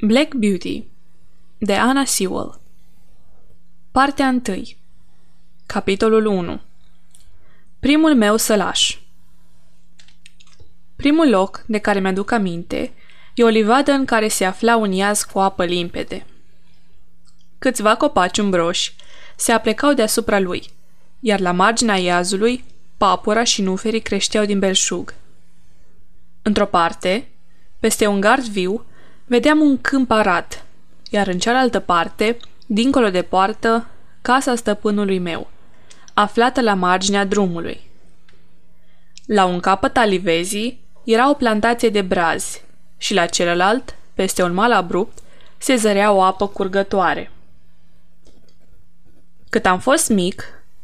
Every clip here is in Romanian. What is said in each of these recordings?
Black Beauty de Anna Sewell. Partea 1. Capitolul 1. Primul meu sălaș. Primul loc de care mi-aduc aminte e o livadă în care se afla un iaz cu apă limpede. Câțiva copaci umbroși se aplecau deasupra lui, iar la marginea iazului papura și nuferii creșteau din belșug. Într-o parte, peste un gard viu, vedeam un câmp arat, iar în cealaltă parte, dincolo de poartă, casa stăpânului meu, aflată la marginea drumului. La un capăt al livezii era o plantație de brazi și la celălalt, peste un mal abrupt, se zărea o apă curgătoare. Cât am fost mic,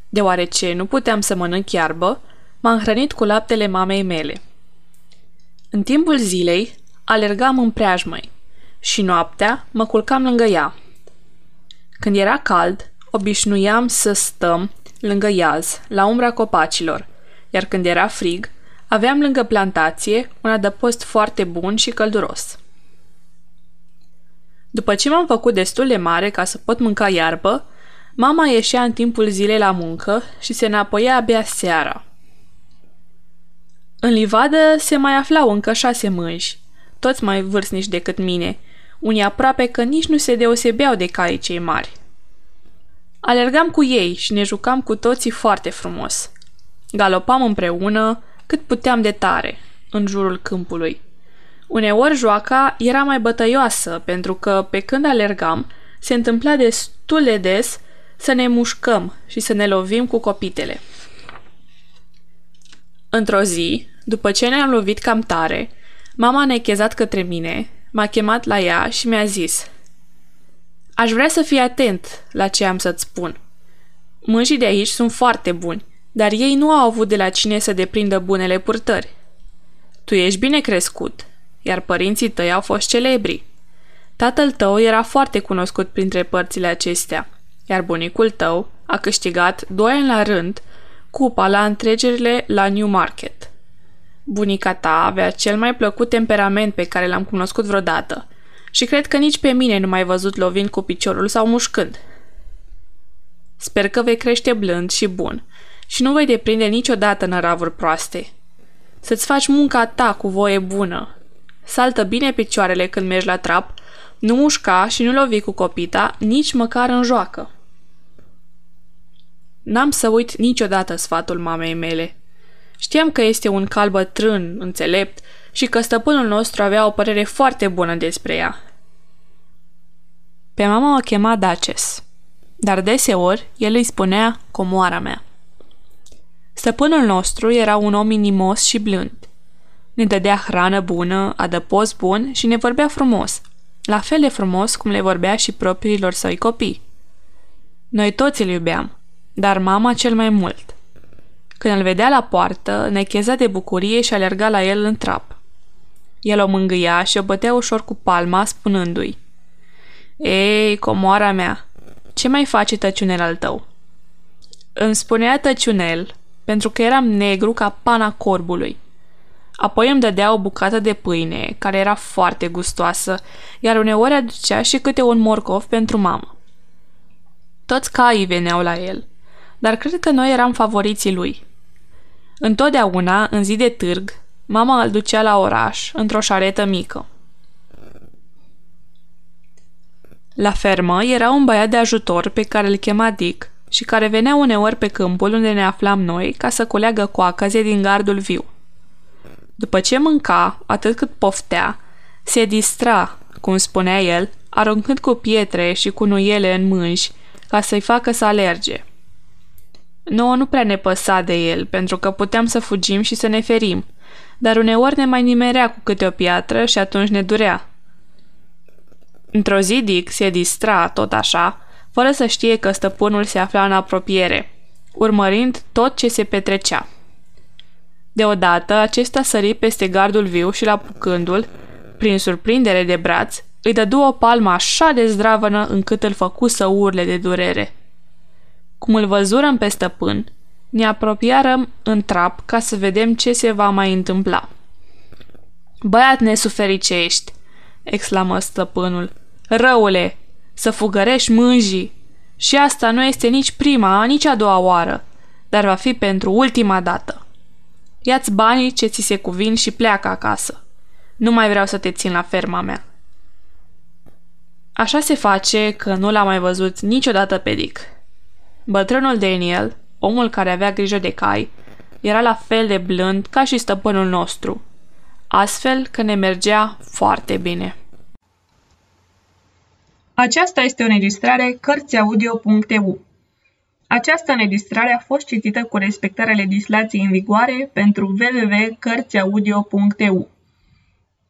deoarece nu puteam să mănânc iarbă, m-am hrănit cu laptele mamei mele. În timpul zilei, alergam în preajmăi și noaptea mă culcam lângă ea. Când era cald, obișnuiam să stăm lângă iaz, la umbra copacilor, iar când era frig, aveam lângă plantație un adăpost foarte bun și călduros. După ce m-am făcut destul de mare ca să pot mânca iarbă, mama ieșea în timpul zilei la muncă și se înapoia abia seara. În livadă se mai aflau încă 6 mânji, toți mai vârstnici decât mine, unii aproape că nici nu se deosebeau de caii cei mari. Alergam cu ei și ne jucam cu toții foarte frumos. Galopam împreună cât puteam de tare, în jurul câmpului. Uneori joaca era mai bătăioasă, pentru că, pe când alergam, se întâmpla destul de des să ne mușcăm și să ne lovim cu copitele. Într-o zi, după ce ne-am lovit cam tare, mama ne-a chezat către mine, m-a chemat la ea și mi-a zis: „Aș vrea să fii atent la ce am să-ți spun. Mânjii de aici sunt foarte buni, dar ei nu au avut de la cine să deprindă bunele purtări. Tu ești bine crescut, iar părinții tăi au fost celebri. Tatăl tău era foarte cunoscut printre părțile acestea, iar bunicul tău a câștigat 2 ani la rând cupa la întregerile la New Market. Bunica ta avea cel mai plăcut temperament pe care l-am cunoscut vreodată și cred că nici pe mine nu m-ai văzut lovind cu piciorul sau mușcând. Sper că vei crește blând și bun și nu vei deprinde niciodată năravuri proaste. Să-ți faci munca ta cu voie bună. Saltă bine picioarele când mergi la trap, nu mușca și nu lovi cu copita, nici măcar în joacă." N-am să uit niciodată sfatul mamei mele. Știam că este un cal bătrân, înțelept, și că stăpânul nostru avea o părere foarte bună despre ea. Pe mama o chema Daces, dar deseori el îi spunea comoara mea. Stăpânul nostru era un om inimos și blând. Ne dădea hrană bună, adăpost bun și ne vorbea frumos, la fel de frumos cum le vorbea și propriilor săi copii. Noi toți îl iubeam, dar mama cel mai mult. Când îl vedea la poartă, ne cheza de bucurie și alerga la el în trap. El o mângâia și o bătea ușor cu palma, spunându-i: „Ei, comoara mea, ce mai face tăciunel al tău?" Îmi spunea tăciunel pentru că eram negru ca pana corbului. Apoi îmi dădea o bucată de pâine, care era foarte gustoasă, iar uneori aducea și câte un morcov pentru mamă. Toți caii veneau la el, dar cred că noi eram favoriții lui. Întotdeauna, în zi de târg, mama îl ducea la oraș, într-o șaretă mică. La fermă era un băiat de ajutor pe care îl chema Dick și care venea uneori pe câmpul unde ne aflam noi ca să culeagă coacaze din gardul viu. După ce mânca, atât cât poftea, se distra, cum spunea el, aruncând cu pietre și cu nuiele în mânji ca să-i facă să alerge. Nouă nu prea ne păsa de el, pentru că puteam să fugim și să ne ferim, dar uneori ne mai nimerea cu câte o piatră și atunci ne durea. Într-o zi Dick se distra, tot așa, fără să știe că stăpânul se afla în apropiere, urmărind tot ce se petrecea. Deodată, acesta sări peste gardul viu și, l-apucându-l, prin surprindere de braț, îi dădu o palmă așa de zdravănă încât îl făcu să urle de durere. Cum îl văzurăm pe stăpân, ne apropiarăm în trap ca să vedem ce se va mai întâmpla. „Băiat nesuferice ești, exclamă stăpânul. Răule, să fugărești mânjii! Și asta nu este nici prima, nici a doua oară, dar va fi pentru ultima dată. Ia-ți banii ce ți se cuvin și pleacă acasă. Nu mai vreau să te țin la ferma mea. Așa se face că nu l-a mai văzut niciodată pe Dick. Bătrânul Daniel, omul care avea grijă de cai, era la fel de blând ca și stăpânul nostru, astfel că ne mergea foarte bine. Aceasta este o înregistrare cărțiaudio.eu. Această înregistrare a fost citită cu respectarea legislației în vigoare pentru www.cărțiaudio.eu.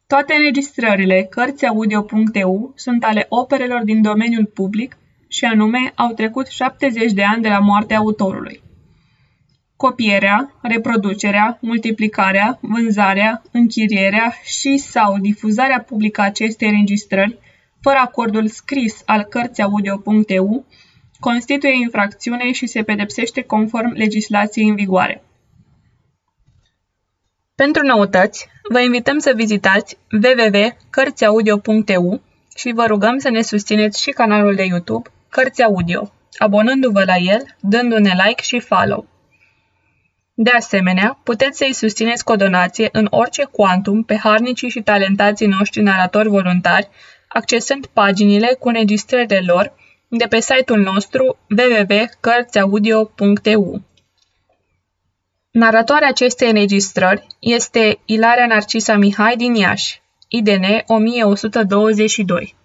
Toate înregistrările cărțiaudio.eu sunt ale operelor din domeniul public și anume au trecut 70 de ani de la moartea autorului. Copierea, reproducerea, multiplicarea, vânzarea, închirierea și sau difuzarea publică a acestei înregistrări fără acordul scris al cărțiaudio.eu constituie infracțiune și se pedepsește conform legislației în vigoare. Pentru noutăți, vă invităm să vizitați www.cărțiaudio.eu și vă rugăm să ne susțineți și canalul de YouTube Cărți Audio, abonându-vă la el, dându-ne like și follow. De asemenea, puteți să-i susțineți cu o donație în orice cuantum pe harnicii și talentații noștri naratori voluntari, accesând paginile cu înregistrările lor de pe site-ul nostru www.cărțiaudio.eu. Naratoarea acestei înregistrări este Ilarea Narcisa Mihai din Iași, IDN 1122.